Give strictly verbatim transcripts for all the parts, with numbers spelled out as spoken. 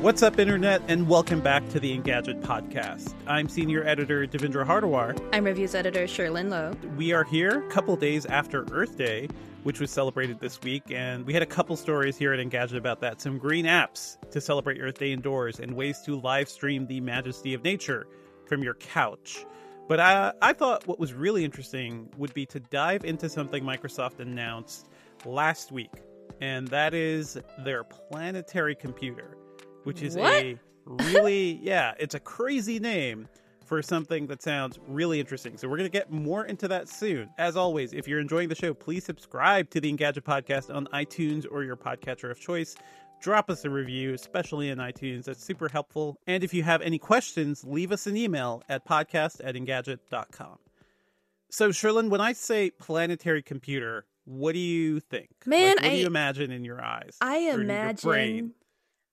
What's up, Internet, and welcome back to the Engadget podcast. I'm Senior Editor Devindra Hardwar. I'm Reviews Editor Cherlynn Low. We are here a couple days after Earth Day, which was celebrated this week, and we had a couple stories here at Engadget about that. Some green apps to celebrate Earth Day indoors and ways to live stream the majesty of nature from your couch. But I, I thought what was really interesting would be to dive into something Microsoft announced last week, and that is their Planetary Computer. Which is what? a really, yeah, it's a crazy name for something that sounds really interesting. So we're going to get more into that soon. As always, if you're enjoying the show, please subscribe to the Engadget podcast on iTunes or your podcatcher of choice. Drop us a review, especially in iTunes. That's super helpful. And if you have any questions, leave us an email at podcast at engadget.com. So, Cherlynn, when I say planetary computer, what do you think? Man, like, what I, do you imagine in your eyes? I imagine... Your brain?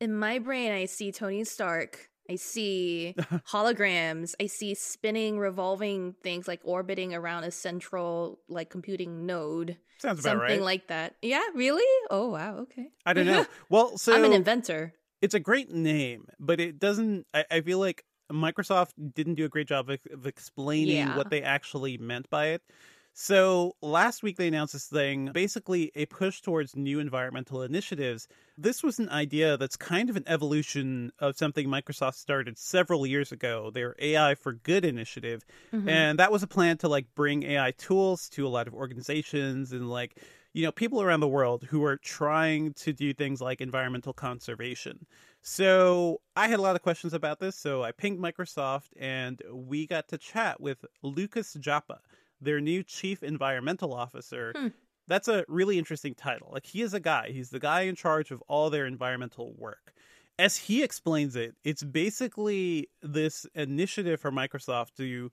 In my brain, I see Tony Stark, I see holograms, I see spinning, revolving things, like orbiting around a central, like, computing node. Sounds about right. Something like that. Yeah, really? Oh, wow, okay. I don't know. Well, so... I'm an inventor. It's a great name, but it doesn't... I, I feel like Microsoft didn't do a great job of, of explaining yeah. what they actually meant by it. So last week, they announced this thing, basically a push towards new environmental initiatives. This was an idea that's kind of an evolution of something Microsoft started several years ago, their A I for Good initiative. Mm-hmm. And that was a plan to, like, bring A I tools to a lot of organizations and, like, you know, people around the world who are trying to do things like environmental conservation. So I had a lot of questions about this. So I pinged Microsoft and we got to chat with Lucas Joppa, their new chief environmental officer. Hmm. That's a really interesting title. Like, he is a guy. He's the guy in charge of all their environmental work. As he explains it, it's basically this initiative for Microsoft to,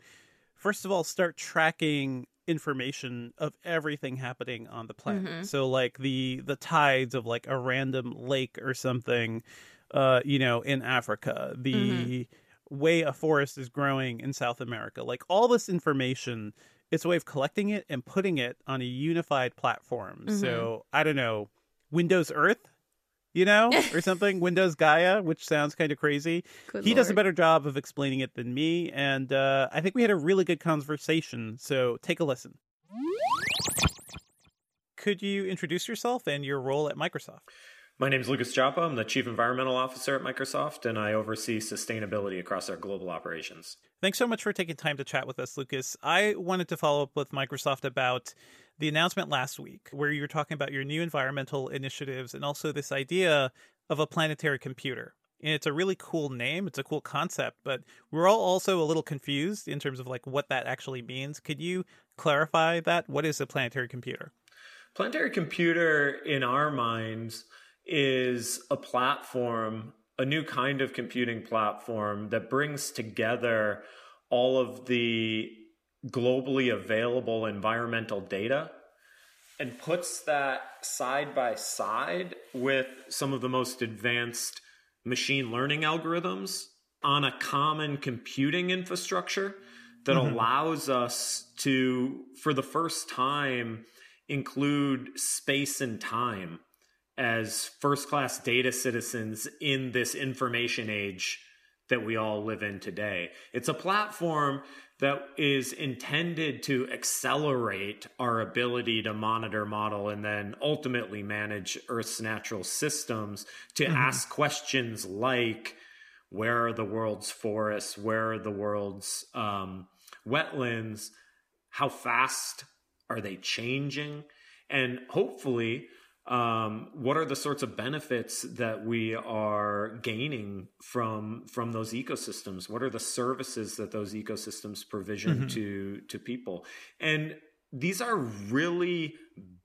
first of all, start tracking information of everything happening on the planet. Mm-hmm. So, like, the the tides of, like, a random lake or something, uh, you know, in Africa. The mm-hmm. way a forest is growing in South America. Like, all this information... It's a way of collecting it and putting it on a unified platform. Mm-hmm. So, I don't know, Windows Earth, you know, or something. Windows Gaia, which sounds kind of crazy. Good he Lord. does a better job of explaining it than me. And uh, I think we had a really good conversation. So take a listen. Could you introduce yourself and your role at Microsoft? My name is Lucas Joppa. I'm the Chief Environmental Officer at Microsoft, and I oversee sustainability across our global operations. Thanks so much for taking time to chat with us, Lucas. I wanted to follow up with Microsoft about the announcement last week, where you were talking about your new environmental initiatives and also this idea of a planetary computer. And it's a really cool name. It's a cool concept, but we're all also a little confused in terms of, like, what that actually means. Could you clarify that? What is a planetary computer? Planetary computer, in our minds... is a platform, a new kind of computing platform that brings together all of the globally available environmental data and puts that side by side with some of the most advanced machine learning algorithms on a common computing infrastructure that mm-hmm. allows us to, for the first time, include space and time as first-class data citizens in this information age that we all live in today. It's a platform that is intended to accelerate our ability to monitor, model, and then ultimately manage Earth's natural systems to mm-hmm. ask questions like, where are the world's forests? Where are the world's um, wetlands? How fast are they changing? And hopefully, um, what are the sorts of benefits that we are gaining from from those ecosystems? What are the services that those ecosystems provision mm-hmm. to to people? And these are really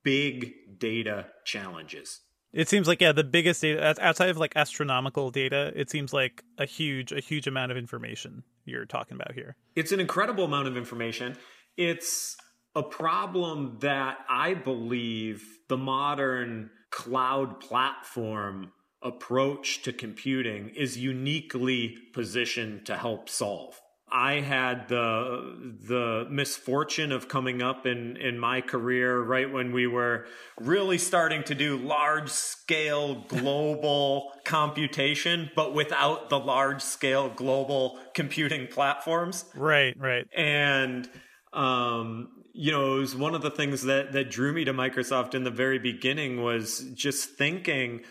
big data challenges. It seems like, yeah, the biggest data outside of like astronomical data, it seems like a huge, a huge amount of information you're talking about here. It's an incredible amount of information. It's a problem that I believe the modern cloud platform approach to computing is uniquely positioned to help solve. I had the the misfortune of coming up in, in my career right when we were really starting to do large-scale global computation, but without the large-scale global computing platforms. Right, right. And um, you know, it was one of the things that that drew me to Microsoft in the very beginning was just thinking,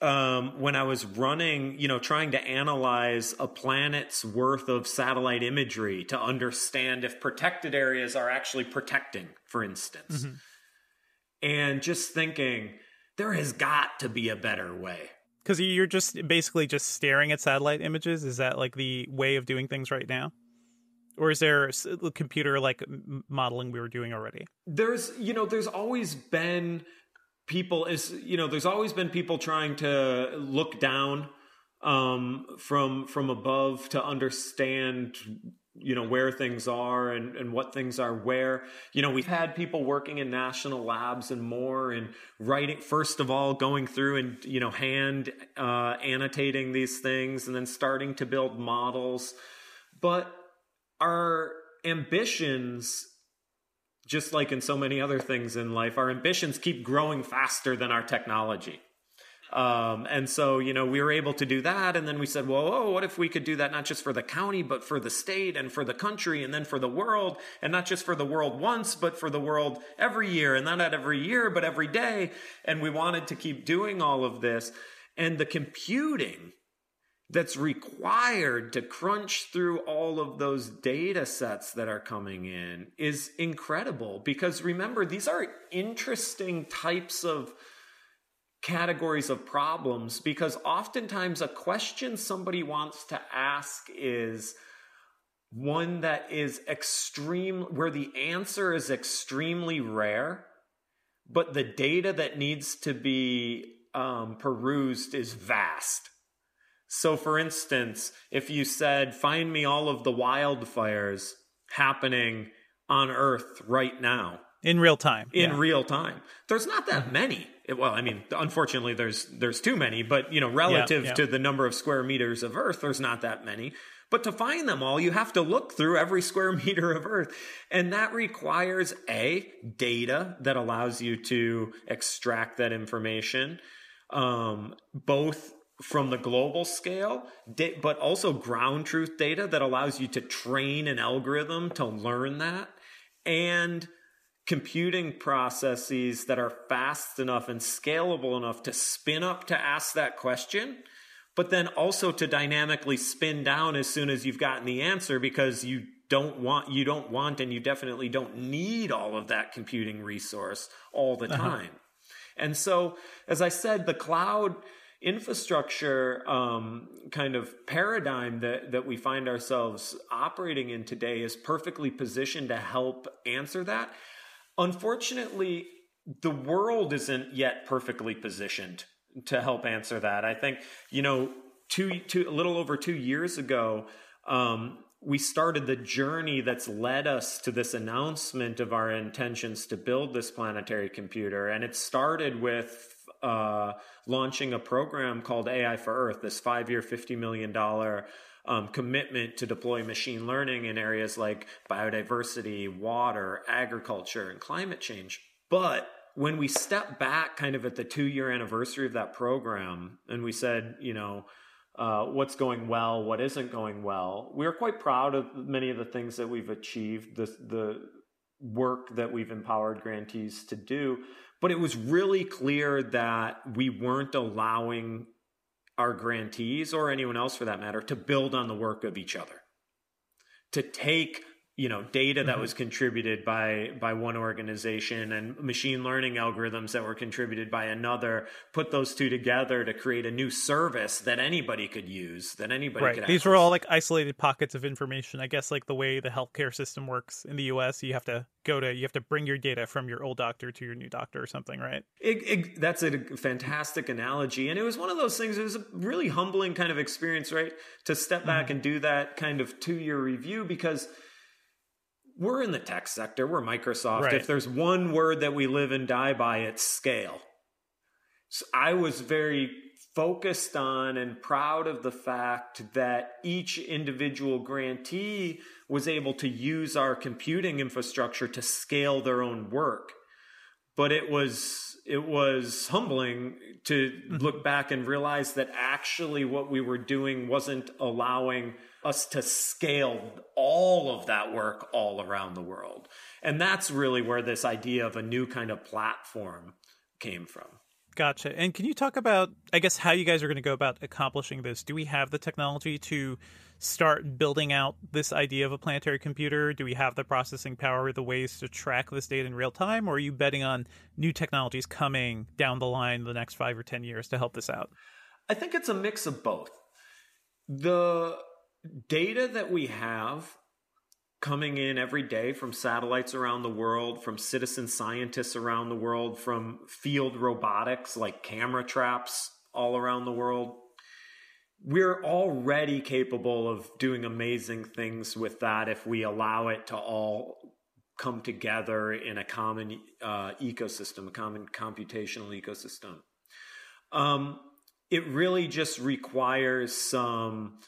Um, when I was running, you know, trying to analyze a planet's worth of satellite imagery to understand if protected areas are actually protecting, for instance. Mm-hmm. And just thinking, there has got to be a better way. Because you're just basically just staring at satellite images. Is that like the way of doing things right now? Or is there a computer like modeling we were doing already? There's, you know, there's always been... people is, you know, there's always been people trying to look down um, from from above to understand, you know, where things are and, and what things are where. You know, we've had people working in national labs and more and writing, first of all, going through and, you know, hand uh, annotating these things and then starting to build models. But our ambitions, just like in so many other things in life, our ambitions keep growing faster than our technology. Um, and so, you know, we were able to do that. And then we said, well, oh, what if we could do that not just for the county, but for the state and for the country and then for the world, and not just for the world once, but for the world every year, and not every year, but every day. And we wanted to keep doing all of this. And the computing that's required to crunch through all of those data sets that are coming in is incredible. Because remember, these are interesting types of categories of problems, because oftentimes a question somebody wants to ask is one that is extreme, where the answer is extremely rare, but the data that needs to be um, perused is vast. So, for instance, if you said, find me all of the wildfires happening on Earth right now. In real time. In yeah. real time. There's not that many. Well, I mean, unfortunately, there's there's too many. But, you know, relative yeah, yeah. to the number of square meters of Earth, there's not that many. But to find them all, you have to look through every square meter of Earth. And that requires, A, data that allows you to extract that information, um, both from the global scale, but also ground truth data that allows you to train an algorithm to learn that, and computing processes that are fast enough and scalable enough to spin up to ask that question, but then also to dynamically spin down as soon as you've gotten the answer, because you don't want, you don't want, and you definitely don't need all of that computing resource all the time. Uh-huh. And so, as I said, the cloud infrastructure um, kind of paradigm that, that we find ourselves operating in today is perfectly positioned to help answer that. Unfortunately, the world isn't yet perfectly positioned to help answer that. I think, you know, two, two, a little over two years ago, um, we started the journey that's led us to this announcement of our intentions to build this planetary computer. And it started with Uh, launching a program called A I for Earth, this five-year, fifty million dollars um, commitment to deploy machine learning in areas like biodiversity, water, agriculture, and climate change. But when we stepped back kind of at the two-year anniversary of that program, and we said, you know, uh, what's going well, what isn't going well. We are quite proud of many of the things that we've achieved, the, the work that we've empowered grantees to do. But it was really clear that we weren't allowing our grantees, or anyone else for that matter, to build on the work of each other, to take you know, data that was contributed by, by one organization and machine learning algorithms that were contributed by another, put those two together to create a new service that anybody could use, that anybody right. could access. These were all like isolated pockets of information. I guess like the way the healthcare system works in the U S, you have to go to, you have to bring your data from your old doctor to your new doctor or something, right? It, it, that's a fantastic analogy. And it was one of those things, it was a really humbling kind of experience, right? To step back mm-hmm. and do that kind of two-year review, because we're in the tech sector. We're Microsoft. Right. If there's one word that we live and die by, it's scale. So I was very focused on and proud of the fact that each individual grantee was able to use our computing infrastructure to scale their own work. But it was it was humbling to look back and realize that actually what we were doing wasn't allowing us to scale all of that work all around the world. And that's really where this idea of a new kind of platform came from. Gotcha. And can you talk about, I guess, how you guys are going to go about accomplishing this? Do we have the technology to start building out this idea of a planetary computer? Do we have the processing power, the ways to track this data in real time? Or are you betting on new technologies coming down the line the next five or ten years to help this out? I think it's a mix of both. The data that we have coming in every day from satellites around the world, from citizen scientists around the world, from field robotics like camera traps all around the world, we're already capable of doing amazing things with that if we allow it to all come together in a common uh, ecosystem, a common computational ecosystem. Um, it really just requires some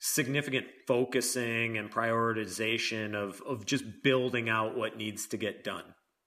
significant focusing and prioritization of, of just building out what needs to get done.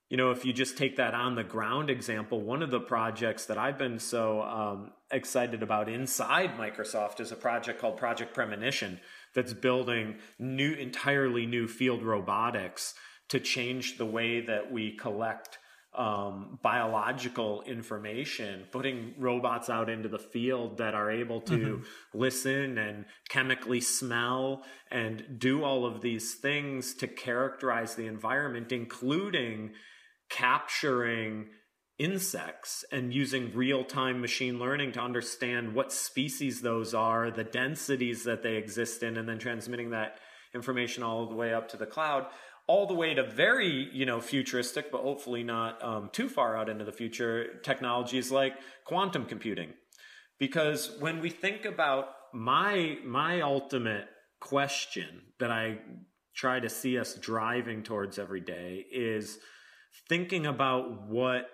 You know, if you just take that on the ground example, one of the projects that I've been so um, excited about inside Microsoft is a project called Project Premonition that's building new, entirely new field robotics to change the way that we collect um, biological information, putting robots out into the field that are able to mm-hmm. listen and chemically smell and do all of these things to characterize the environment, including capturing insects and using real-time machine learning to understand what species those are, the densities that they exist in, and then transmitting that information all the way up to the cloud. All the way to very, you know, futuristic, but hopefully not um, too far out into the future, technologies like quantum computing. Because when we think about my, my ultimate question that I try to see us driving towards every day is thinking about what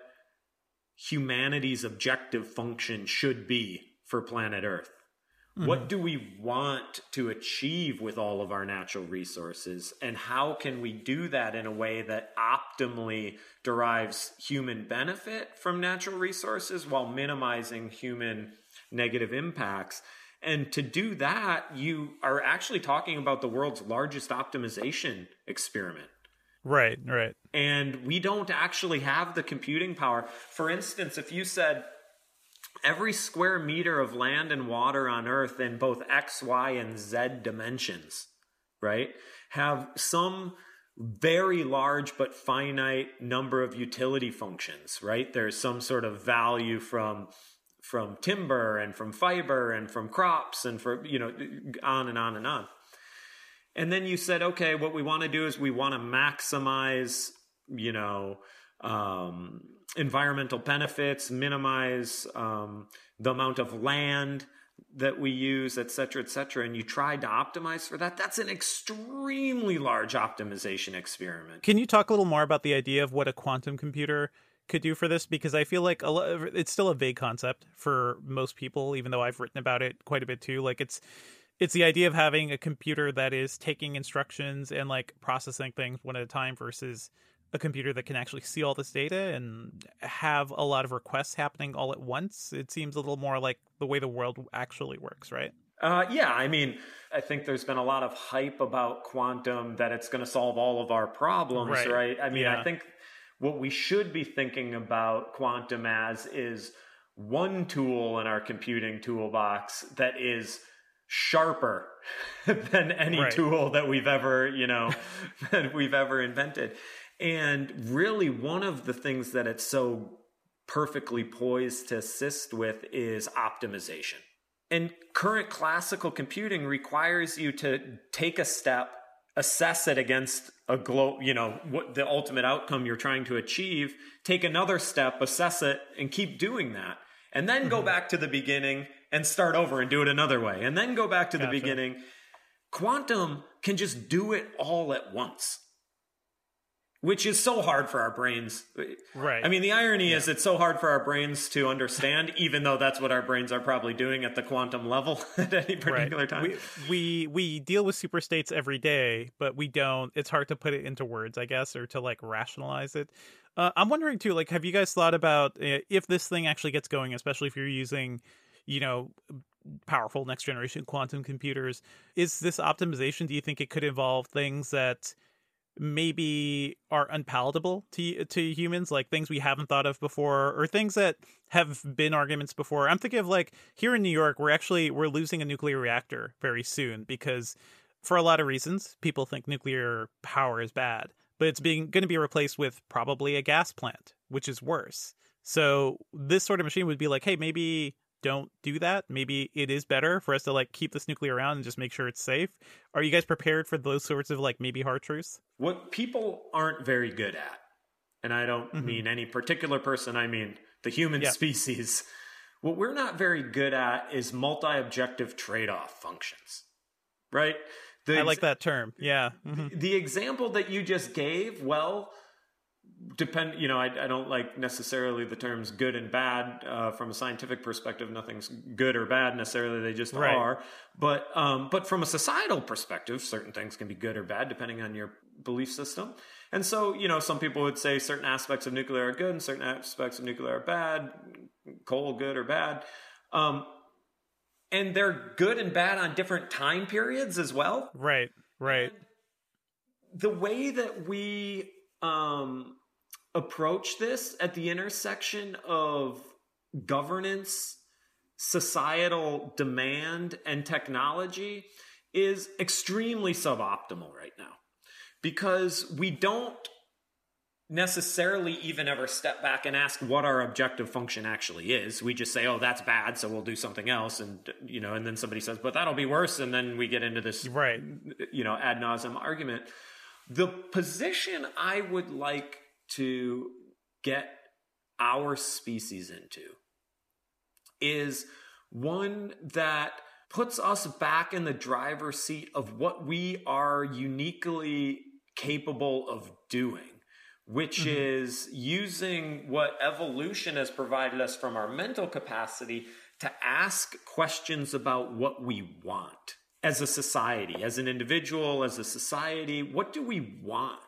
humanity's objective function should be for planet Earth. What do we want to achieve with all of our natural resources? And how can we do that in a way that optimally derives human benefit from natural resources while minimizing human negative impacts? And to do that, you are actually talking about the world's largest optimization experiment. Right, right. And we don't actually have the computing power. For instance, if you said every square meter of land and water on Earth in both X, Y, and Z dimensions, right, have some very large but finite number of utility functions, right? There's some sort of value from from timber and from fiber and from crops and for, you know, on and on and on. And then you said, okay, what we want to do is we want to maximize, you know, um, environmental benefits, minimize um, the amount of land that we use, et cetera, et cetera. And you tried to optimize for that. That's an extremely large optimization experiment. Can you talk a little more about the idea of what a quantum computer could do for this? Because I feel like a lo- it's still a vague concept for most people, even though I've written about it quite a bit too. Like it's, it's the idea of having a computer that is taking instructions and like processing things one at a time versus a computer that can actually see all this data and have a lot of requests happening all at once. It seems a little more like the way the world actually works, right? Uh, yeah, I mean, I think there's been a lot of hype about quantum, that it's going to solve all of our problems, right? right? I mean, yeah. I think what we should be thinking about quantum as is one tool in our computing toolbox that is sharper than any right. tool that we've ever, you know, that we've ever invented. And really, one of the things that it's so perfectly poised to assist with is optimization. And current classical computing requires you to take a step, assess it against a glo- you know, what the ultimate outcome you're trying to achieve, take another step, assess it, and keep doing that. And then mm-hmm. go back to the beginning and start over and do it another way. And then go back to gotcha. the beginning. Quantum can just do it all at once, which is so hard for our brains. Right. I mean, the irony yeah. is it's so hard for our brains to understand, even though that's what our brains are probably doing at the quantum level at any particular right. time. We, we we deal with superstates every day, but we don't. It's hard to put it into words, I guess, or to like rationalize it. Uh, I'm wondering, too, like, have you guys thought about uh, if this thing actually gets going, especially if you're using, you know, powerful next generation quantum computers? Is this optimization, do you think it could involve things that maybe are unpalatable to to humans, like things we haven't thought of before, or things that have been arguments before? I'm thinking of like here in New York, we're actually we're losing a nuclear reactor very soon because, for a lot of reasons, people think nuclear power is bad, but it's being going to be replaced with probably a gas plant, which is worse. So this sort of machine would be like, hey, maybe don't do that. Maybe it is better for us to like keep this nuclear around and just make sure it's safe. Are you guys prepared for those sorts of like maybe hard truths? What people aren't very good at, and I don't mm-hmm. mean any particular person, I mean the human yeah. species, what we're not very good at is multi-objective trade-off functions, right? The ex- I like that term. Yeah. Mm-hmm. The, the example that you just gave, well, depend, you know, I, I don't like necessarily the terms good and bad uh, from a scientific perspective. Nothing's good or bad necessarily. They just right. are. But um, but from a societal perspective, certain things can be good or bad depending on your belief system. And so, you know, some people would say certain aspects of nuclear are good and certain aspects of nuclear are bad, coal good or bad. Um, and they're good and bad on different time periods as well. Right, right. And the way that we um, approach this at the intersection of governance, societal demand, and technology is extremely suboptimal right now, because we don't necessarily even ever step back and ask what our objective function actually is. We just say, oh, that's bad, so we'll do something else. And, you know, and then somebody says, but that'll be worse. And then we get into this, right. you know, ad nauseum argument. The position I would like to get our species into is one that puts us back in the driver's seat of what we are uniquely capable of doing, which mm-hmm. is using what evolution has provided us from our mental capacity to ask questions about what we want. As a society, as an individual, as a society, what do we want?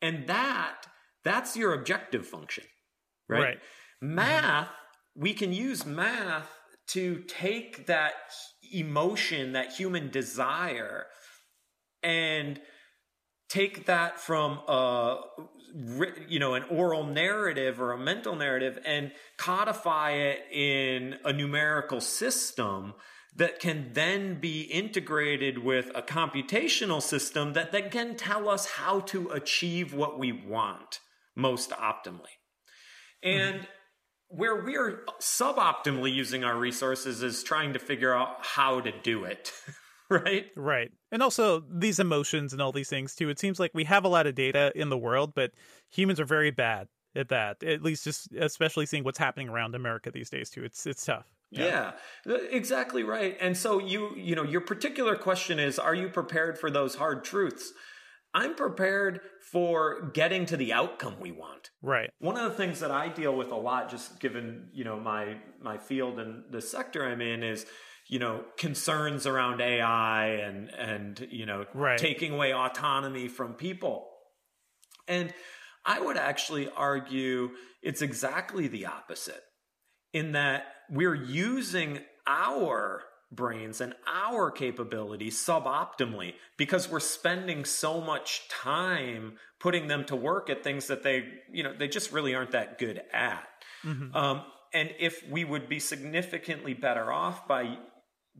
And that, that's your objective function, right? right. Math, mm-hmm. we can use math to take that emotion, that human desire, and take that from a, you know, an oral narrative or a mental narrative and codify it in a numerical system that can then be integrated with a computational system that then can tell us how to achieve what we want most optimally. And mm-hmm. where we're suboptimally using our resources is trying to figure out how to do it, right? Right. And also these emotions and all these things, too. It seems like we have a lot of data in the world, but humans are very bad at that, at least just especially seeing what's happening around America these days, too. It's it's tough. Yeah. yeah, exactly right. And so you, you know, your particular question is, are you prepared for those hard truths? I'm prepared for getting to the outcome we want. Right. One of the things that I deal with a lot, just given, you know, my, my field and the sector I'm in is, you know, concerns around A I and, and, you know, right. taking away autonomy from people. And I would actually argue it's exactly the opposite, in that we're using our brains and our capabilities suboptimally because we're spending so much time putting them to work at things that they, you know, they just really aren't that good at. Mm-hmm. Um, and if we would be significantly better off by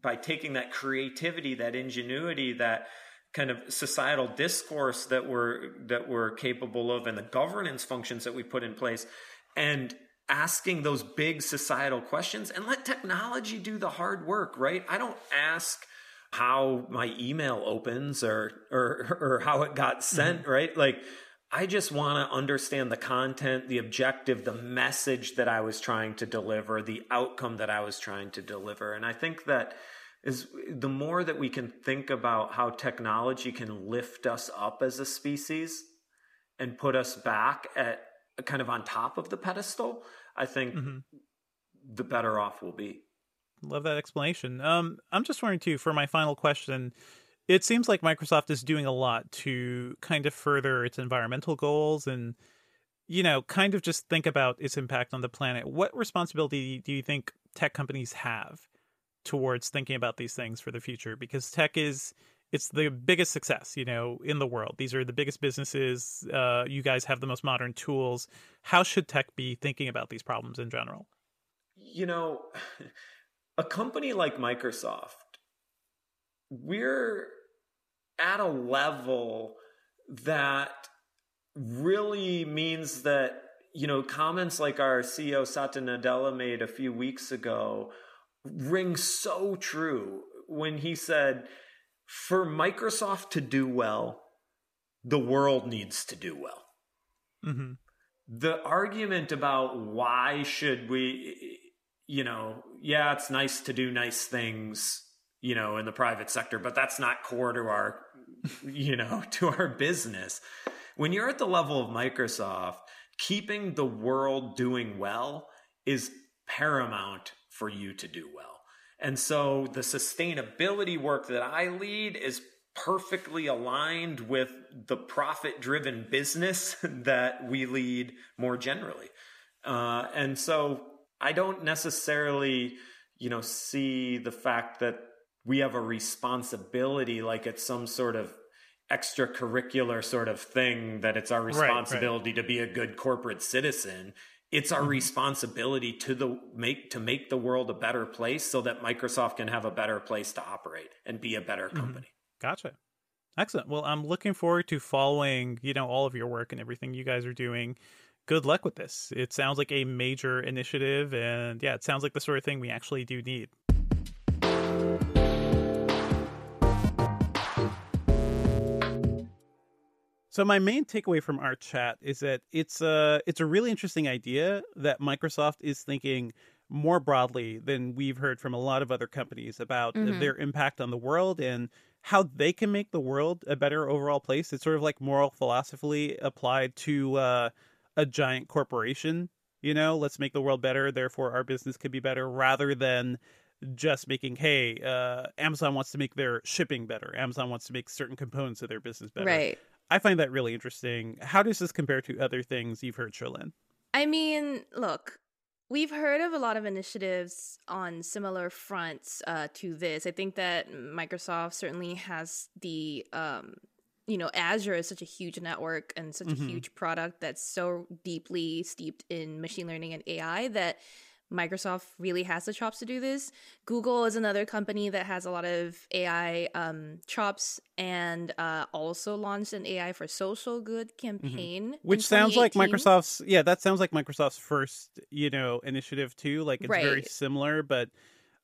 by taking that creativity, that ingenuity, that kind of societal discourse that we're that we're capable of, and the governance functions that we put in place, and asking those big societal questions, and let technology do the hard work, right? I don't ask how my email opens or or or how it got sent, mm-hmm. right? Like, I just want to understand the content, the objective, the message that I was trying to deliver, the outcome that I was trying to deliver. And I think that is the more that we can think about how technology can lift us up as a species and put us back at kind of on top of the pedestal, I think mm-hmm. the better off we'll be. Love that explanation. Um, I'm just wondering too, for my final question, it seems like Microsoft is doing a lot to kind of further its environmental goals and, you know, kind of just think about its impact on the planet. What responsibility do you think tech companies have towards thinking about these things for the future? Because tech is, it's the biggest success, you know, in the world. These are the biggest businesses. Uh, you guys have the most modern tools. How should tech be thinking about these problems in general? You know, a company like Microsoft, we're at a level that really means that, you know, comments like our C E O Satya Nadella made a few weeks ago ring so true when he said, for Microsoft to do well, the world needs to do well. Mm-hmm. The argument about why should we, you know, yeah, it's nice to do nice things, you know, in the private sector, but that's not core to our, you know, to our business. When you're at the level of Microsoft, keeping the world doing well is paramount for you to do well. And so the sustainability work that I lead is perfectly aligned with the profit-driven business that we lead more generally. Uh, and so I don't necessarily, you know, see the fact that we have a responsibility, like it's some sort of extracurricular sort of thing, that it's our responsibility right, right. to be a good corporate citizen. It's our mm-hmm. responsibility to the make to make the world a better place so that Microsoft can have a better place to operate and be a better company. Mm-hmm. Gotcha. Excellent. Well, I'm looking forward to following, you know, all of your work and everything you guys are doing. Good luck with this. It sounds like a major initiative, and yeah, it sounds like the sort of thing we actually do need. So my main takeaway from our chat is that it's a, it's a really interesting idea that Microsoft is thinking more broadly than we've heard from a lot of other companies about mm-hmm. their impact on the world and how they can make the world a better overall place. It's sort of like moral philosophy applied to uh, a giant corporation. You know, let's make the world better, therefore our business could be better, rather than just making, hey, uh, Amazon wants to make their shipping better. Amazon wants to make certain components of their business better. Right. I find that really interesting. How does this compare to other things you've heard, Cherlynn? I mean, look, we've heard of a lot of initiatives on similar fronts uh, to this. I think that Microsoft certainly has the, um, you know, Azure is such a huge network and such mm-hmm. a huge product that's so deeply steeped in machine learning and A I that Microsoft really has the chops to do this. Google is another company that has a lot of A I um, chops and uh, also launched an A I for social good campaign. Mm-hmm. Which sounds like Microsoft's, yeah, that sounds like Microsoft's first, you know, initiative too. Like it's right. very similar, but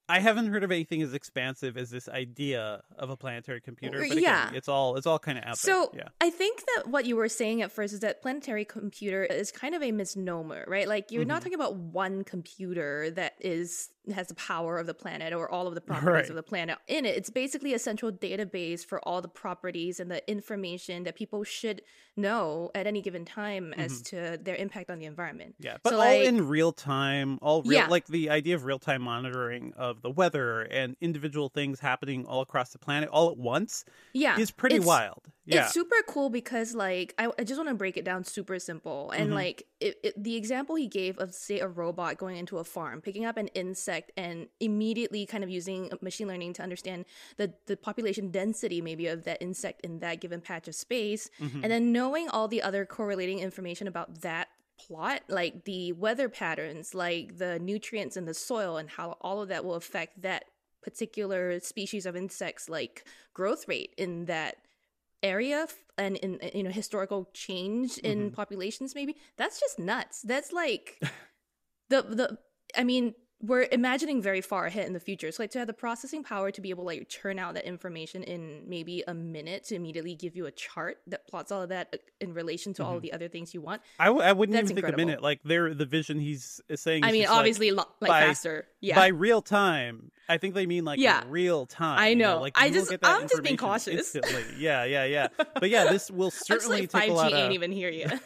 I haven't heard of anything as expansive as this idea of a planetary computer. But again, yeah. it's all it's all kind of out so there. So yeah. I think that what you were saying at first is that planetary computer is kind of a misnomer, right? Like you're mm-hmm. not talking about one computer that is has the power of the planet or all of the properties right. of the planet in it. It's basically a central database for all the properties and the information that people should know at any given time mm-hmm. as to their impact on the environment. Yeah, but so all like, in real time, all real, yeah. like the idea of real time monitoring of of the weather and individual things happening all across the planet all at once yeah, is pretty it's, wild. Yeah. It's super cool because, like, I, I just want to break it down super simple. And, mm-hmm. like, it, it, the example he gave of, say, a robot going into a farm, picking up an insect and immediately kind of using machine learning to understand the, the population density maybe of that insect in that given patch of space, mm-hmm. and then knowing all the other correlating information about that plot, like the weather patterns, like the nutrients in the soil and how all of that will affect that particular species of insects, like growth rate in that area and in, you know, historical change in mm-hmm. populations, maybe. That's just nuts. That's like the the I mean, we're imagining very far ahead in the future. So like to have the processing power to be able to like churn out that information in maybe a minute to immediately give you a chart that plots all of that in relation to mm-hmm. all of the other things you want. I, w- I wouldn't That's even incredible. Think a minute. Like there, the vision he's saying. Is I mean, just obviously like, lo- like by, faster. Yeah. By real time. I think they mean like yeah. real time. I know. You know? Like I just, I'm just being cautious. Instantly. Yeah, yeah, yeah. But yeah, this will certainly like, take a lot of. five G ain't even here yet.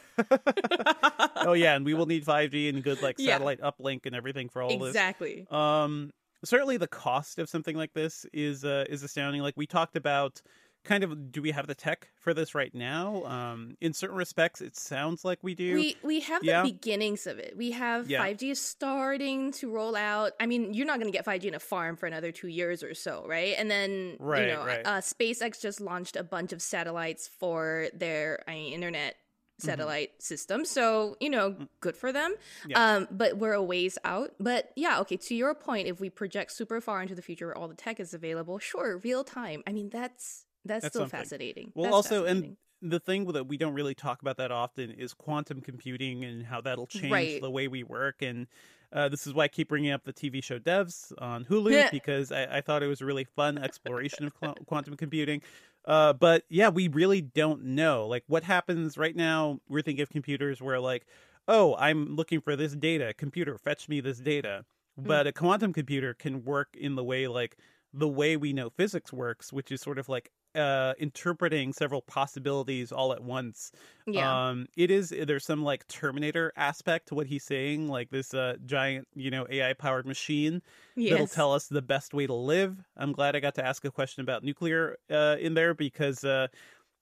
Oh yeah, and we will need five G and good like satellite yeah. uplink and everything for all exactly. this. Exactly. Um, certainly, the cost of something like this is uh, is astounding. Like we talked about, kind of, do we have the tech for this right now? Um, in certain respects, it sounds like we do. We we have yeah. the beginnings of it. We have yeah. five G is starting to roll out. I mean, you're not going to get five G in a farm for another two years or so, right? And then right, you know, right. uh, SpaceX just launched a bunch of satellites for their I mean, internet. satellite mm-hmm. system, so you know, good for them. Yeah. Um, but we're a ways out. But yeah, okay. To your point, if we project super far into the future where all the tech is available, sure, real time. I mean, that's that's, that's still something. fascinating. Well, that's also, fascinating. And the thing that we don't really talk about that often is quantum computing and how that'll change right. the way we work. And uh, this is why I keep bringing up the T V show Devs on Hulu because I, I thought it was a really fun exploration of cl- quantum computing. Uh, but yeah, we really don't know. Like what happens right now, we're thinking of computers where like, oh, I'm looking for this data. Computer, fetch me this data. Mm-hmm. But a quantum computer can work in the way like the way we know physics works, which is sort of like uh, interpreting several possibilities all at once. Yeah. Um, it is, there's some like Terminator aspect to what he's saying, like this uh, giant, you know, A I powered machine yes. that'll tell us the best way to live. I'm glad I got to ask a question about nuclear uh, in there because uh,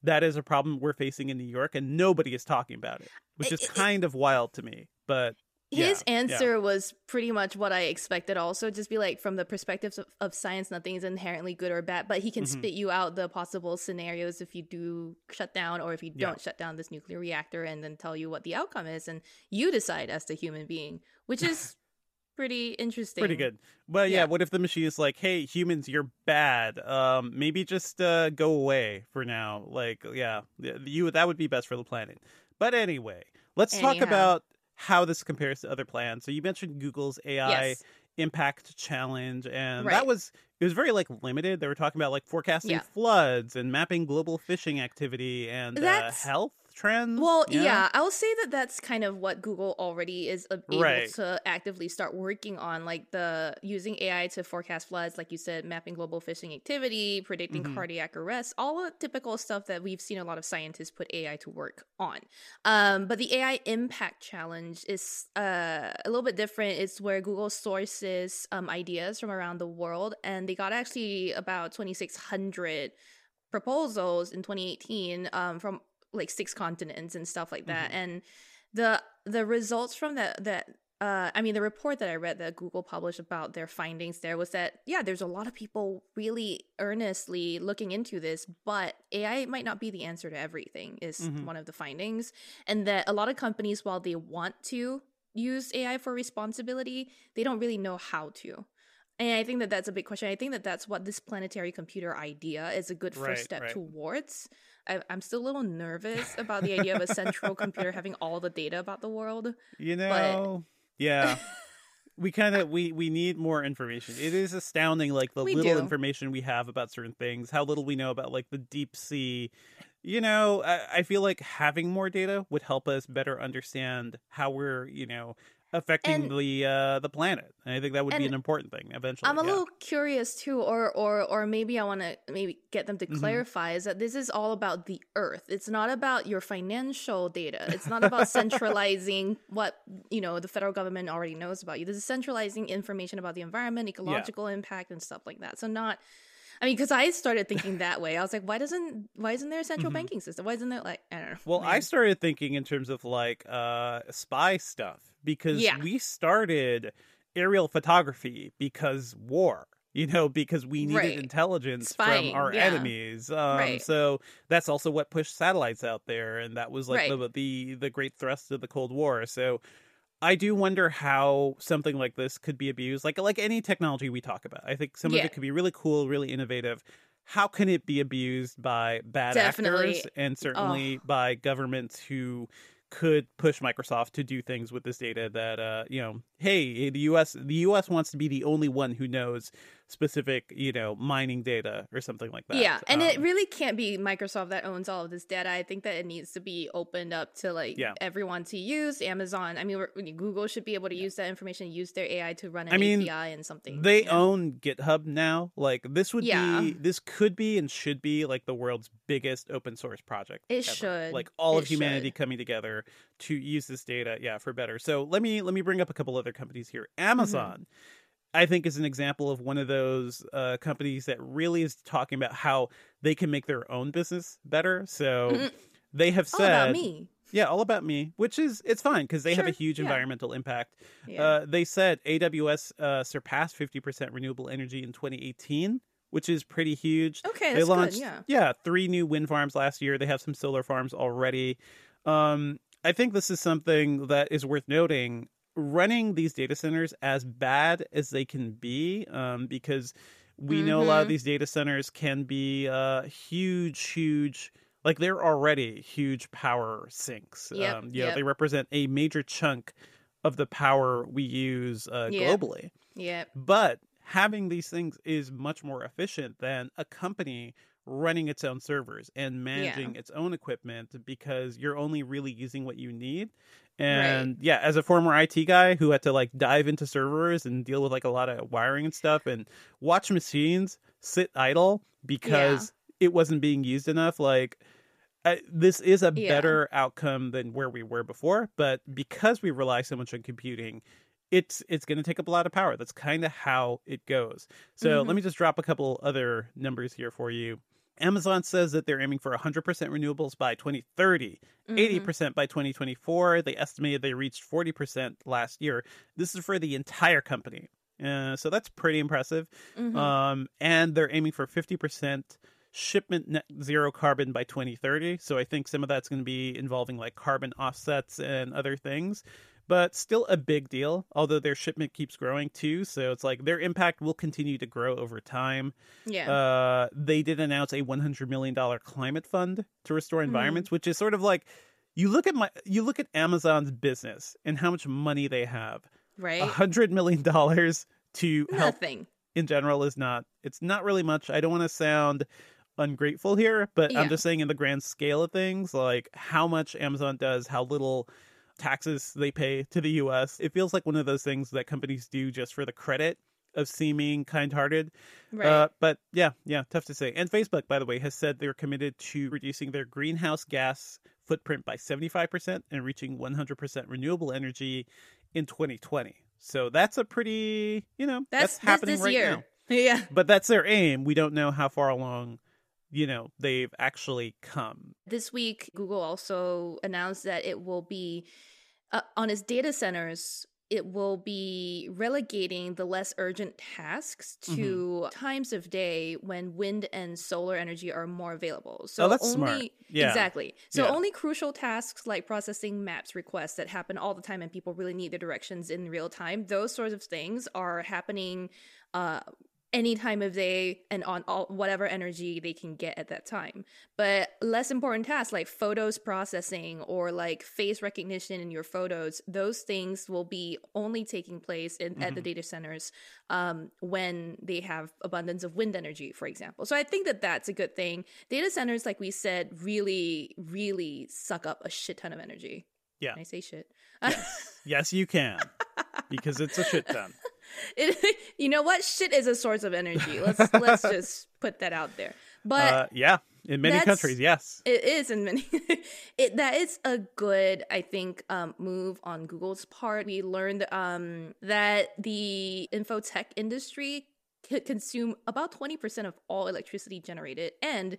that is a problem we're facing in New York and nobody is talking about it, which is kind of wild to me, but... His yeah, answer yeah. was pretty much what I expected also, just be like, from the perspectives of, of science, nothing is inherently good or bad, but he can mm-hmm. spit you out the possible scenarios if you do shut down or if you don't yeah. shut down this nuclear reactor and then tell you what the outcome is and you decide as the human being, which is pretty interesting. Pretty good. Well, yeah, yeah, what if the machine is like, hey, humans, you're bad. Um, maybe just uh, go away for now. Like, yeah, you that would be best for the planet. But anyway, let's Anyhow. talk about... how this compares to other plans. So you mentioned Google's A I yes. impact challenge, and right. that was it was very like limited. They were talking about like forecasting yeah. floods and mapping global fishing activity and uh, health trends. Well, yeah. yeah, I will say that that's kind of what Google already is able right. to actively start working on, like the using A I to forecast floods, like you said, mapping global fishing activity, predicting mm-hmm. cardiac arrest, all the typical stuff that we've seen a lot of scientists put A I to work on. Um, but the A I impact challenge is uh, a little bit different. It's where Google sources um, ideas from around the world, and they got actually about twenty-six hundred proposals in twenty eighteen um, from like six continents and stuff like that. Mm-hmm. And the the results from that, that uh, I mean, the report that I read that Google published about their findings there was that, yeah, there's a lot of people really earnestly looking into this, but A I might not be the answer to everything is mm-hmm. one of the findings. And that a lot of companies, while they want to use A I for responsibility, they don't really know how to. And I think that that's a big question. I think that that's what this planetary computer idea is a good first right, step right. towards. I, I'm still a little nervous about the idea of a central computer having all the data about the world. You know, but... yeah, we kind of we, we need more information. It is astounding, like the we little do. information we have about certain things, how little we know about like the deep sea. You know, I, I feel like having more data would help us better understand how we're, you know, affecting and the uh, the planet. And I think that would be an important thing eventually. I'm a yeah. little curious too, or or or maybe I want to maybe get them to clarify, mm-hmm. is that this is all about the Earth. It's not about your financial data. It's not about centralizing what, you know, the federal government already knows about you. This is centralizing information about the environment, ecological yeah. impact, and stuff like that. So not, I mean, because I started thinking that way. I was like, why doesn't, why isn't there a central mm-hmm. banking system? Why isn't there, like, I don't know. Well, man. I started thinking in terms of, like, uh, spy stuff, because yeah. we started aerial photography because war, you know, because we needed right. intelligence Spying, from our yeah. enemies. Um, right. So that's also what pushed satellites out there. And that was, like, right. the, the the great thrust of the Cold War. So I do wonder how something like this could be abused, like like any technology we talk about. I think some yeah. of it could be really cool, really innovative. How can it be abused by bad Definitely. actors, and certainly oh. by governments who could push Microsoft to do things with this data that, uh, you know, hey, the U S the U S wants to be the only one who knows specific, you know, mining data or something like that. Yeah, and um, it really can't be Microsoft that owns all of this data. I think that it needs to be opened up to, like, yeah. everyone to use. Amazon, I mean, we're, Google should be able to yeah. use that information, use their A I to run an I mean, A P I and something. They yeah. own GitHub now. Like, this would yeah. be, this could be and should be, like, the world's biggest open source project. It ever. should. Like, all it of humanity should. coming together to use this data yeah for better. So let me let me bring up a couple other companies here. Amazon mm-hmm. I think is an example of one of those uh companies that really is talking about how they can make their own business better. So mm-hmm. they have said all about me. Yeah, all about me, which is, it's fine because they sure. have a huge yeah. environmental impact. Yeah. Uh they said A W S uh surpassed fifty percent renewable energy in twenty eighteen, which is pretty huge. Okay, that's they launched good, yeah. yeah, three new wind farms last year. They have some solar farms already. Um, I think this is something that is worth noting. Running these data centers, as bad as they can be, um, because we mm-hmm. know a lot of these data centers can be uh, huge, huge, like they're already huge power sinks. Yep, um, you yep. know, they represent a major chunk of the power we use uh, yep. globally. Yeah. But having these things is much more efficient than a company running its own servers and managing yeah. its own equipment, because you're only really using what you need. And right. yeah, as a former I T guy who had to, like, dive into servers and deal with, like, a lot of wiring and stuff and watch machines sit idle because yeah. it wasn't being used enough, like, I, this is a yeah. better outcome than where we were before. But because we rely so much on computing, it's it's going to take up a lot of power. That's kind of how it goes. So mm-hmm. let me just drop a couple other numbers here for you. Amazon says that they're aiming for one hundred percent renewables by twenty thirty, mm-hmm. eighty percent by twenty twenty-four. They estimated they reached forty percent last year. This is for the entire company. Uh, so that's pretty impressive. Mm-hmm. Um, and they're aiming for fifty percent shipment net zero carbon by twenty thirty. So I think some of that's going to be involving, like, carbon offsets and other things. But still a big deal, although their shipment keeps growing too. So it's like their impact will continue to grow over time. Yeah. Uh, they did announce a one hundred million dollars climate fund to restore environments, mm-hmm. which is sort of like, you look at my, you look at Amazon's business and how much money they have. Right. one hundred million dollars to Nothing. help in general is not, it's not really much. I don't want to sound ungrateful here, but yeah. I'm just saying in the grand scale of things, like how much Amazon does, how little taxes they pay to the U S. It feels like one of those things that companies do just for the credit of seeming kind-hearted. Right. Uh, but yeah, yeah, tough to say. And Facebook, by the way, has said they're committed to reducing their greenhouse gas footprint by seventy-five percent and reaching one hundred percent renewable energy in twenty twenty. So that's a pretty, you know, that's, that's happening this, this right year. now. Yeah. But that's their aim. We don't know how far along, you know, they've actually come. This week, Google also announced that it will be, uh, on its data centers, it will be relegating the less urgent tasks to mm-hmm. times of day when wind and solar energy are more available. So oh, that's only, smart. Yeah. Exactly. So yeah. only crucial tasks like processing maps requests that happen all the time and people really need the directions in real time. Those sorts of things are happening uh any time of day and on all whatever energy they can get at that time. But less important tasks like photos processing or like face recognition in your photos, those things will be only taking place in, mm-hmm. at the data centers um, when they have abundance of wind energy, for example. So I think that that's a good thing. Data centers, like we said, really, really suck up a shit ton of energy. Yeah. Can I say shit? Yes, yes you can. because it's a shit ton. It, you know what? Shit is a source of energy. Let's let's just put that out there. But uh, yeah, in many countries, yes, it is in many. it that is a good, I think, um, move on Google's part. We learned um, that the infotech industry could consume about twenty percent of all electricity generated, and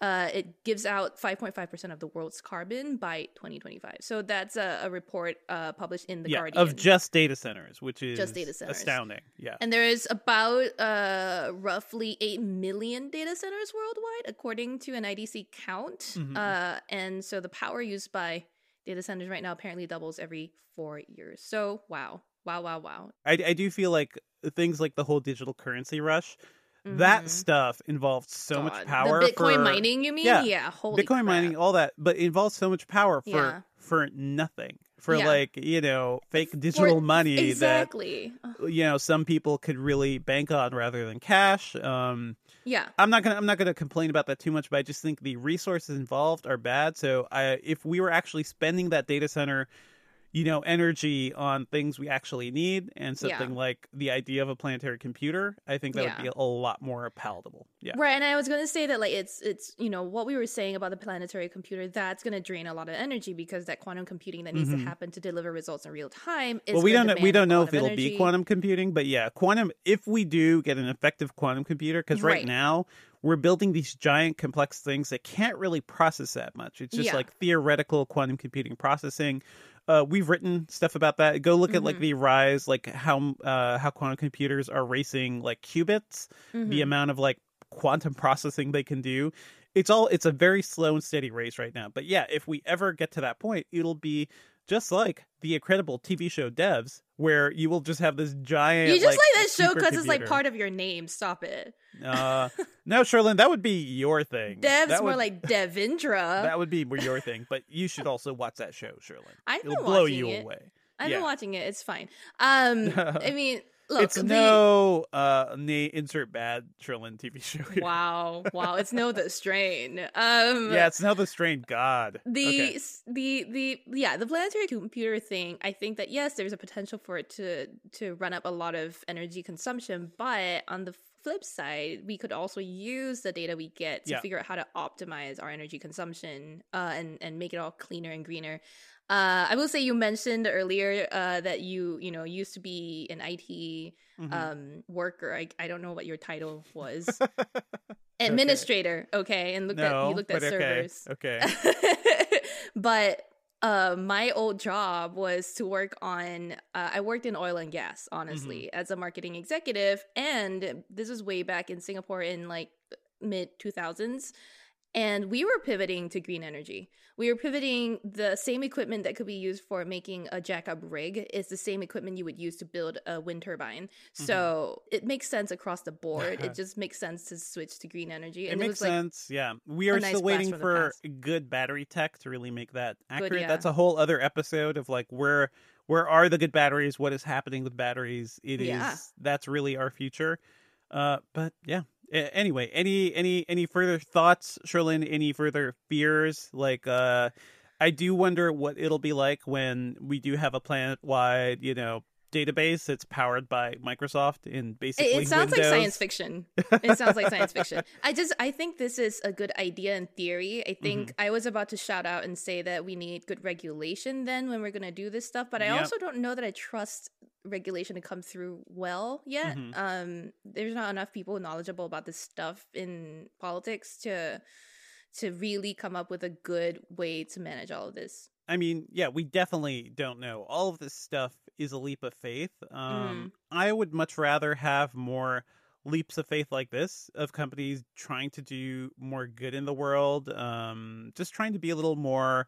uh, it gives out five point five percent of the world's carbon by twenty twenty-five. So that's a, a report uh, published in The yeah, Guardian. Of just data centers, which is just data centers. Astounding. Yeah. And there is about uh, roughly eight million data centers worldwide, according to an I D C count. Mm-hmm. Uh, and so the power used by data centers right now apparently doubles every four years. So, wow. Wow, wow, wow. I, I do feel like things like the whole digital currency rush, mm-hmm. that stuff involved so God. much power. The Bitcoin for, mining, you mean? Yeah, yeah holy Bitcoin crap. mining, all that, but it involves so much power for yeah. for nothing. For yeah. like, you know, fake digital for, money exactly. that, you know, some people could really bank on rather than cash. Um, yeah, I'm not gonna I'm not gonna complain about that too much, but I just think the resources involved are bad. So I, if we were actually spending that data center, you know, energy on things we actually need and something yeah. like the idea of a planetary computer, I think that yeah. would be a lot more palatable. Yeah. Right. And I was going to say that, like, it's, it's, you know, what we were saying about the planetary computer, that's going to drain a lot of energy because that quantum computing that needs mm-hmm. to happen to deliver results in real time is well, we don't know, we don't know if it'll energy. be quantum computing, but yeah, quantum, if we do get an effective quantum computer, because right, right now we're building these giant complex things that can't really process that much. It's just yeah. like theoretical quantum computing processing. Uh, we've written stuff about that. Go look mm-hmm. at like the rise, like how uh, how quantum computers are racing like qubits, mm-hmm. the amount of like quantum processing they can do. It's all it's a very slow and steady race right now. But yeah, if we ever get to that point, it'll be just like the incredible T V show Devs, where you will just have this giant. You just like, like that show because it's like part of your name. Stop it. uh, no, Cherlynn, that would be your thing. Devs that more would, like Devindra. That would be your thing, but you should also watch that show, Cherlynn. I've been It'll blow watching you it. away. I've yeah. been watching it. It's fine. Um, I mean, look, it's the... no uh, na- insert bad Cherlynn T V show here. Wow, wow, it's no The Strain. Um, yeah, it's no The Strain. God, the okay. the the yeah, the planetary computer thing. I think that yes, there's a potential for it to to run up a lot of energy consumption, but on the flip side, we could also use the data we get to yeah. figure out how to optimize our energy consumption uh, and and make it all cleaner and greener. Uh, I will say you mentioned earlier uh, that you you know used to be an I T mm-hmm. um, worker. I I don't know what your title was. Administrator, okay, and looked no, at you looked at servers. Okay. okay. But uh, my old job was to work on. Uh, I worked in oil and gas, honestly, mm-hmm. as a marketing executive, and this was way back in Singapore in like mid two thousands. And we were pivoting to green energy. We were pivoting the same equipment that could be used for making a jack-up rig is the same equipment you would use to build a wind turbine. Mm-hmm. So it makes sense across the board. It just makes sense to switch to green energy. And it, it makes was like sense, yeah. We are nice still waiting for good battery tech to really make that accurate. Good, yeah. That's a whole other episode of like where where are the good batteries? What is happening with batteries? It yeah. is that's really our future. Uh, but yeah. Anyway, any any any further thoughts, Cherlynn? Any further fears? Like, uh, I do wonder what it'll be like when we do have a planet-wide, you know, database that's powered by Microsoft and basically Windows. It sounds like science fiction. It sounds like science fiction. I just I think this is a good idea in theory. I think mm-hmm. I was about to shout out and say that we need good regulation then when we're going to do this stuff, but I yep. also don't know that I trust regulation to come through well yet. Mm-hmm. Um, there's not enough people knowledgeable about this stuff in politics to to really come up with a good way to manage all of this. I mean, yeah, we definitely don't know. All of this stuff is a leap of faith. Um, mm. I would much rather have more leaps of faith like this of companies trying to do more good in the world, um, just trying to be a little more,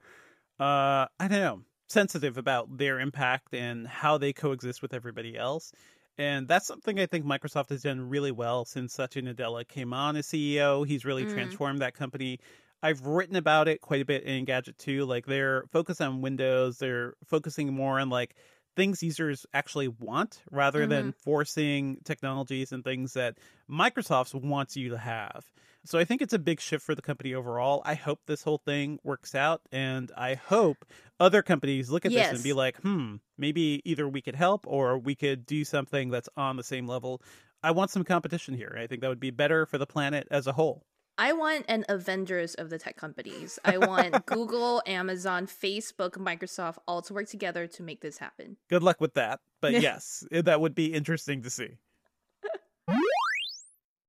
uh, I don't know, sensitive about their impact and how they coexist with everybody else. And that's something I think Microsoft has done really well since Satya Nadella came on as C E O. He's really mm. transformed that company. I've written about it quite a bit in Engadget too. Like, they're focused on Windows. They're focusing more on like things users actually want rather mm-hmm. than forcing technologies and things that Microsoft wants you to have. So I think it's a big shift for the company overall. I hope this whole thing works out, and I hope other companies look at yes. this and be like, hmm, maybe either we could help or we could do something that's on the same level. I want some competition here. I think that would be better for the planet as a whole. I want an Avengers of the tech companies. I want Google, Amazon, Facebook, Microsoft all to work together to make this happen. Good luck with that. But yes, that would be interesting to see.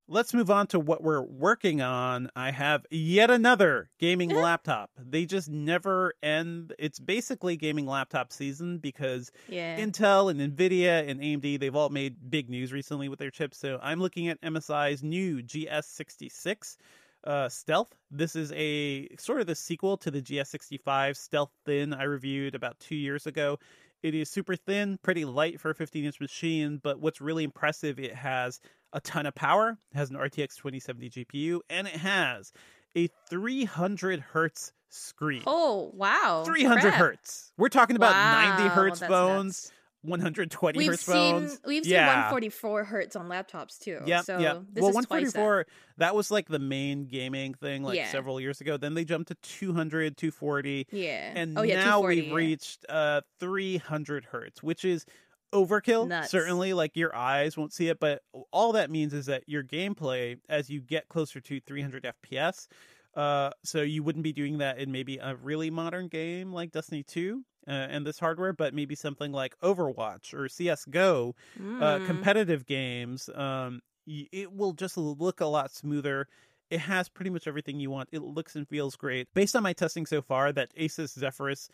Let's move on to what we're working on. I have yet another gaming laptop. They just never end. It's basically gaming laptop season because yeah. Intel and NVIDIA and A M D, they've all made big news recently with their chips. So I'm looking at M S I's new G S sixty-six uh, Stealth. This is a sort of the sequel to the G S sixty-five Stealth Thin I reviewed about two years ago. It is super thin, pretty light for a fifteen-inch machine, but what's really impressive, it has a ton of power, it has an R T X twenty seventy G P U, and it has a three hundred hertz screen. Oh, wow. three hundred crap. Hertz. We're talking about wow. ninety hertz well, phones, nuts. one hundred twenty we've hertz seen, phones. We've yeah. seen one forty-four hertz on laptops, too. Yeah, so yeah. This well, is one forty-four, twice that. that was like the main gaming thing like yeah. several years ago. Then they jumped to two hundred, two forty. Yeah. And oh, yeah, now we've yeah. reached uh, three hundred hertz, which is overkill. Nuts. Certainly, like, your eyes won't see it, but all that means is that your gameplay, as you get closer to three hundred F P S, uh so you wouldn't be doing that in maybe a really modern game like Destiny two uh, and this hardware, but maybe something like Overwatch or C S G O, mm. uh competitive games, um y- it will just look a lot smoother. It has pretty much everything you want. It looks and feels great. Based on my testing so far, that Asus Zephyrus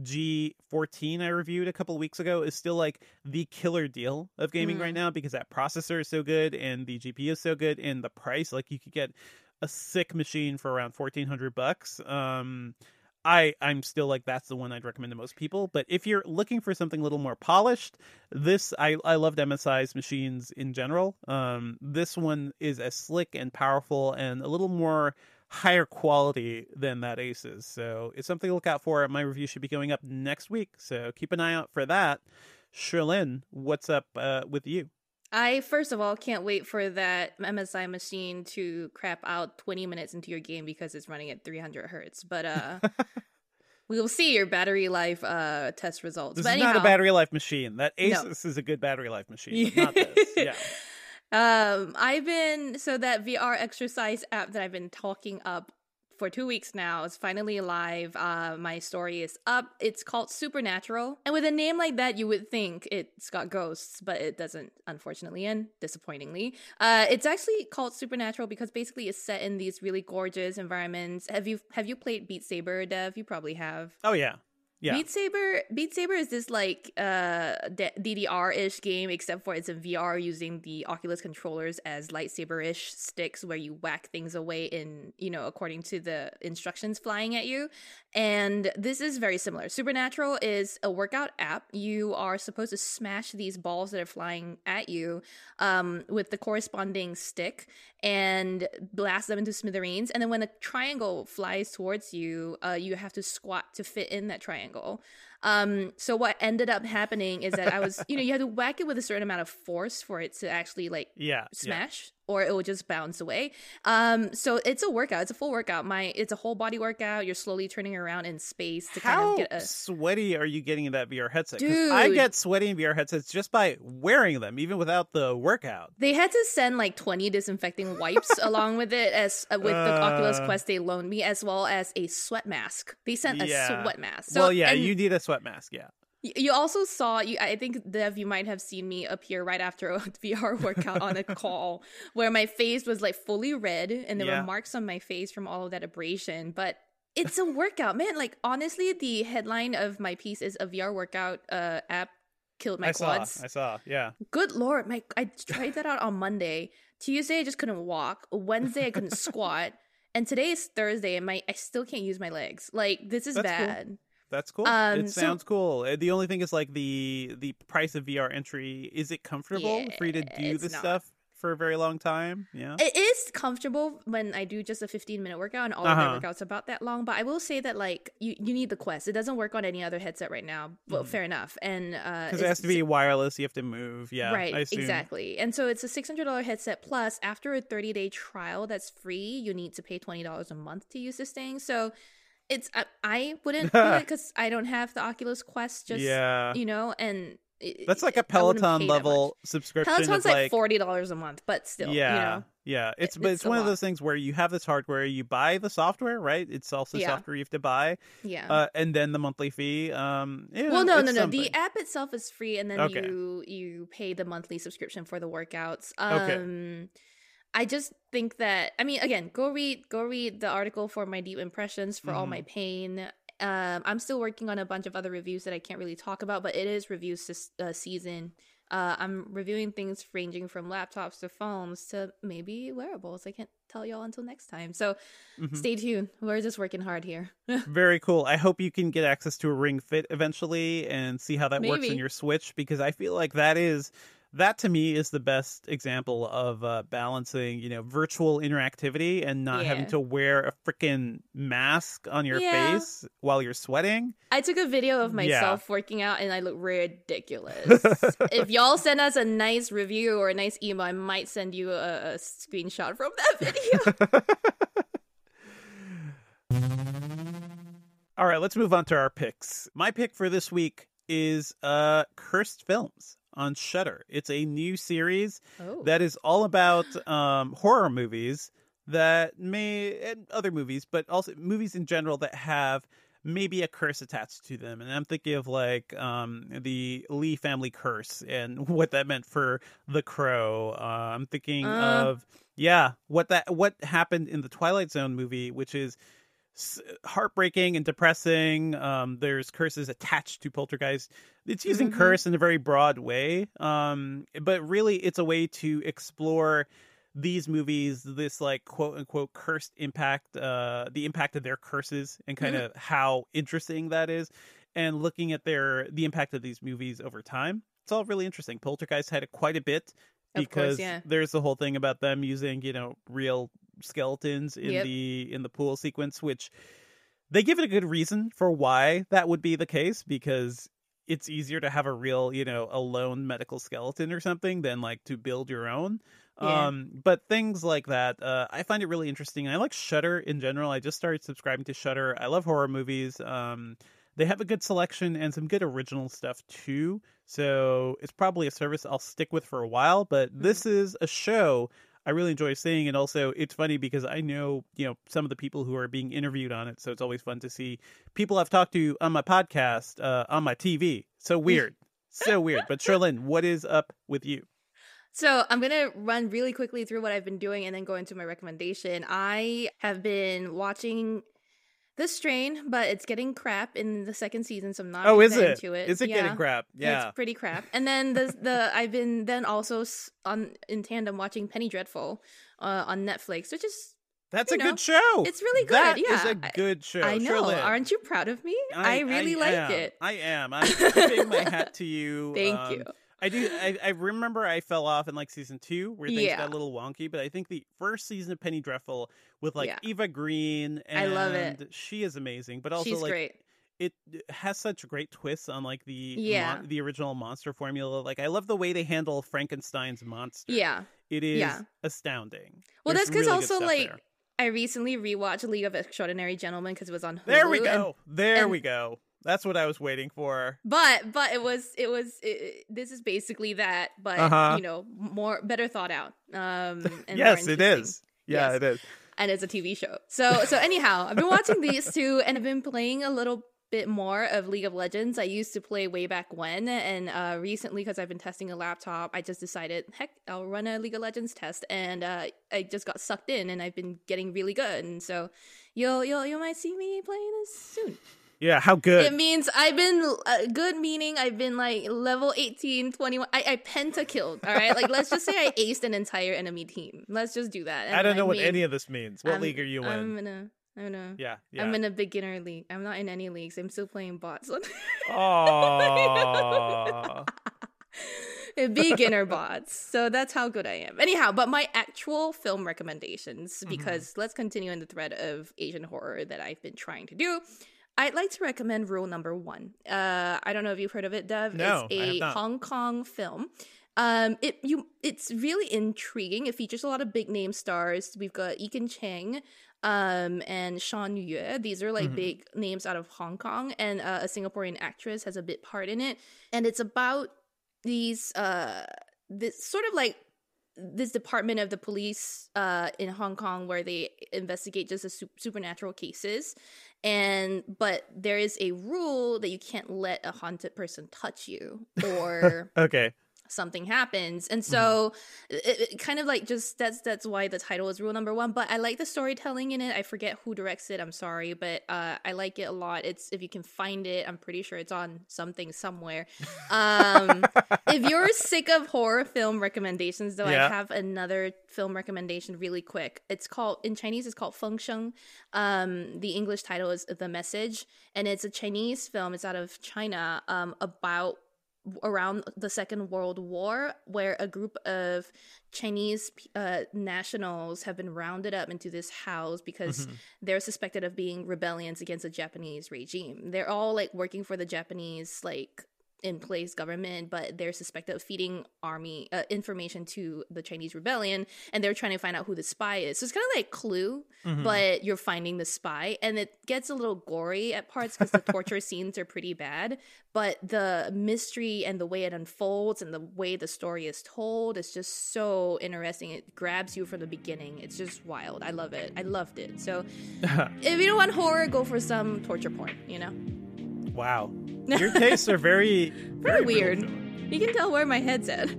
G fourteen I reviewed a couple of weeks ago is still like the killer deal of gaming mm. right now, because that processor is so good and the G P U is so good, and the price, like, you could get a sick machine for around fourteen hundred bucks. Um, I, I'm still like, that's the one I'd recommend to most people. But if you're looking for something a little more polished, this, I, I loved M S I's machines in general. Um, this one is as slick and powerful and a little more higher quality than that Asus. So it's something to look out for. My review should be going up next week, so keep an eye out for that. Cherlynn, what's up uh, with you? I, first of all, can't wait for that M S I machine to crap out twenty minutes into your game because it's running at three hundred hertz. But uh, we will see your battery life uh, test results. This but is anyhow, not a battery life machine. That Asus no. is a good battery life machine, but not this. Yeah. Um, I've been, so that V R exercise app that I've been talking up for two weeks now is finally live. Uh, my story is up. It's called Supernatural. And with a name like that, you would think it's got ghosts, but it doesn't, unfortunately and disappointingly. Uh, it's actually called Supernatural because basically it's set in these really gorgeous environments. Have you have you played Beat Saber, Dev? You probably have. Oh, yeah. Yeah. Beat Saber, Beat Saber is this like uh, D D R-ish game, except for it's in V R using the Oculus controllers as lightsaber-ish sticks where you whack things away in, you know, according to the instructions flying at you. And this is very similar. Supernatural is a workout app. You are supposed to smash these balls that are flying at you um, with the corresponding stick and blast them into smithereens. And then when a triangle flies towards you, uh, you have to squat to fit in that triangle. Um, so what ended up happening is that I was, you know, you had to whack it with a certain amount of force for it to actually like yeah, smash yeah. or it would just bounce away. Um, so it's a workout. It's a full workout. My, it's a whole body workout. You're slowly turning around in space to How kind of get a... sweaty are you getting in that V R headset? Because I get sweaty in V R headsets just by wearing them, even without the workout. They had to send like twenty disinfecting wipes along with it, as uh, with uh... the Oculus Quest they loaned me, as well as a sweat mask. They sent yeah. a sweat mask. So, well, yeah, and... you need a sweat mask, yeah. You also saw, you, I think, Dev, you might have seen me appear right after a V R workout on a call where my face was like fully red and there yeah. were marks on my face from all of that abrasion. But it's a workout, man. Like, honestly, the headline of my piece is a V R workout uh, app killed my I quads. Saw, I saw, yeah. Good Lord. my I tried that out on Monday. Tuesday, I just couldn't walk. Wednesday, I couldn't squat. And today is Thursday and my I still can't use my legs. Like, this is That's bad. Cool. That's cool. Um, it sounds so, cool. The only thing is like the the price of V R entry. Is it comfortable yeah, for you to do this not. stuff? for a very long time. Yeah, it is comfortable when I do just a fifteen minute workout, and all uh-huh. of my workouts are about that long. But I will say that, like, you, you need the Quest. It doesn't work on any other headset right now. Well, mm. fair enough. And because uh, it has to be wireless, you have to move. Yeah, right. I exactly. And so it's a six hundred dollars headset plus. After a thirty day trial that's free, you need to pay twenty dollars a month to use this thing. So it's I, I wouldn't do it because I don't have the Oculus Quest. Just yeah. you know and. That's like a Peloton level subscription. Peloton's like, like forty dollars a month, but still, yeah, you know, yeah. It's but it's, it's one lot. of those things where you have this hardware, you buy the software, right? It's also yeah. software you have to buy, yeah, uh, and then the monthly fee. Um, you know, well, no, no, no. Something. The app itself is free, and then okay. you you pay the monthly subscription for the workouts. Um, okay. I just think that I mean, again, go read go read the article for my deep impressions for mm. all my pain. Um, I'm still working on a bunch of other reviews that I can't really talk about, but it is review s- uh, season. Uh, I'm reviewing things ranging from laptops to phones to maybe wearables. I can't tell y'all until next time. So mm-hmm. stay tuned. We're just working hard here. Very cool. I hope you can get access to a Ring Fit eventually and see how that maybe. works in your Switch, because I feel like that is... That, to me, is the best example of uh, balancing, you know, virtual interactivity and not yeah. having to wear a freaking mask on your yeah. face while you're sweating. I took a video of myself yeah. working out, and I look ridiculous. If y'all send us a nice review or a nice email, I might send you a, a screenshot from that video. All right, let's move on to our picks. My pick for this week is uh, Cursed Films on Shudder. It's a new series oh. that is all about um, horror movies that may, and other movies, but also movies in general that have maybe a curse attached to them. And I'm thinking of like um, the Lee family curse and what that meant for The Crow. Uh, I'm thinking uh. of, yeah, what that what happened in the Twilight Zone movie, which is heartbreaking and depressing. Um, there's curses attached to Poltergeist. It's using mm-hmm. curse in a very broad way, um, but really it's a way to explore these movies, this like quote unquote cursed impact, uh, the impact of their curses, and kind mm-hmm. of how interesting that is, and looking at their the impact of these movies over time. It's all really interesting. Poltergeist had it quite a bit, because of course, yeah. there's the whole thing about them using, you know, real skeletons in yep. the in the pool sequence, which they give it a good reason for why that would be the case, because it's easier to have a real, you know, a lone medical skeleton or something than like to build your own. Yeah. Um, but things like that, uh, I find it really interesting. I like Shudder in general. I just started subscribing to Shudder. I love horror movies. Um, they have a good selection and some good original stuff too. So it's probably a service I'll stick with for a while, but mm-hmm. this is a show I really enjoy seeing. And also it's funny because I know, you know, some of the people who are being interviewed on it. So it's always fun to see people I've talked to on my podcast, uh, on my T V. So weird. so weird. But Cherlynn, what is up with you? So I'm going to run really quickly through what I've been doing and then go into my recommendation. I have been watching The Strain, but it's getting crap in the second season, so I'm not oh, is it? into it. Is it yeah. getting crap? Yeah. It's pretty crap. And then the the I've been then also on in tandem watching Penny Dreadful uh, on Netflix, which is That's a know, good show. It's really good. That yeah. is a good show. I, I know. Sure, aren't you proud of me? I, I really I like am. it. I am. I'm tipping my hat to you. Thank um, you. I do. I, I remember I fell off in like season two where things yeah. got a little wonky, but I think the first season of Penny Dreadful with like yeah. Eva Green, and I love it. She is amazing, but also she's like great. It has such great twists on like the yeah. mon- the original monster formula. Like I love the way they handle Frankenstein's monster. Yeah, it is yeah. astounding. Well, There's that's because really also like. There. I recently rewatched League of Extraordinary Gentlemen because it was on Hulu. There we go. And, there and, we go. That's what I was waiting for. But but it was it was it, this is basically that, but uh-huh. you know, more better thought out. Um, and yes, it is. Yeah, yes. it is. And it's a T V show. So so anyhow, I've been watching these two, and I've been playing a little bit more of League of Legends. I used to play way back when, and uh, recently because I've been testing a laptop, I just decided, heck, I'll run a League of Legends test, and uh, I just got sucked in, and I've been getting really good. And so you'll you'll you might see me playing this soon. Yeah, how good? It means I've been, uh, good meaning I've been like level eighteen, twenty-one, I, I pentakilled, all right? Like, let's just say I aced an entire enemy team. Let's just do that. And I don't know I what mean, any of this means. What I'm, league are you in? I'm in a, I'm in a, yeah, yeah. I'm in a beginner league. I'm not in any leagues. I'm still playing bots. Oh. beginner bots. So that's how good I am. Anyhow, but my actual film recommendations, because mm-hmm. let's continue in the thread of Asian horror that I've been trying to do. I'd like to recommend Rule Number One. Uh, I don't know if you've heard of it, Dev. No, it's a I have not. Hong Kong film. Um, it you it's really intriguing. It features a lot of big name stars. We've got Ekin Cheng um, and Sean Yue. These are like mm-hmm. big names out of Hong Kong, and uh, a Singaporean actress has a bit part in it. And it's about these uh, this sort of like this department of the police uh, in Hong Kong where they investigate just the su- supernatural cases. And but there is a rule that you can't let a haunted person touch you or okay. something happens. And so mm-hmm. it, it kind of like just that's that's why the title is Rule Number One. But I like the storytelling in it. I forget who directs it. I'm sorry, but uh, I like it a lot. It's if you can find it, I'm pretty sure it's on something somewhere. Um, if you're sick of horror film recommendations, though, yeah. I have another film recommendation really quick. It's called in Chinese. It's called Feng Sheng. Um, the English title is The Message, and it's a Chinese film. It's out of China um, about. around the Second World War, where a group of Chinese uh, nationals have been rounded up into this house because mm-hmm. they're suspected of being rebellions against the Japanese regime. They're all like working for the Japanese like in place government, but they're suspected of feeding army uh, information to the Chinese rebellion, and they're trying to find out who the spy is. So it's kind of like Clue, mm-hmm. but you're finding the spy, and it gets a little gory at parts because the torture scenes are pretty bad, but the mystery and the way it unfolds and the way the story is told is just so interesting. It grabs you from the beginning. It's just wild. I love it. I loved it. So if you don't want horror, go for some torture porn, you know? Wow. Your tastes are very, very, very weird. Brutal. You can tell where my head's at.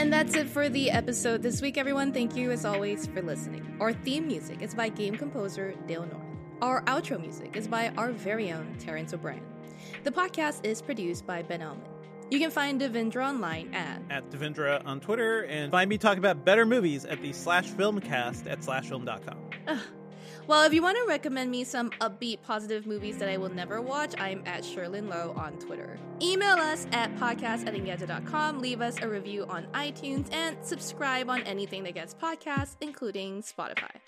And that's it for the episode this week, everyone. Thank you, as always, for listening. Our theme music is by game composer Dale North. Our outro music is by our very own Terrence O'Brien. The podcast is produced by Ben Elman. You can find Devindra online at... At Devindra on Twitter, and find me talking about better movies at the slash filmcast at slash film dot com. Ugh. Well, if you want to recommend me some upbeat, positive movies that I will never watch, I'm at Cherlynn Low on Twitter. Email us at podcast at engadget dot com, leave us a review on iTunes, and subscribe on anything that gets podcasts, including Spotify.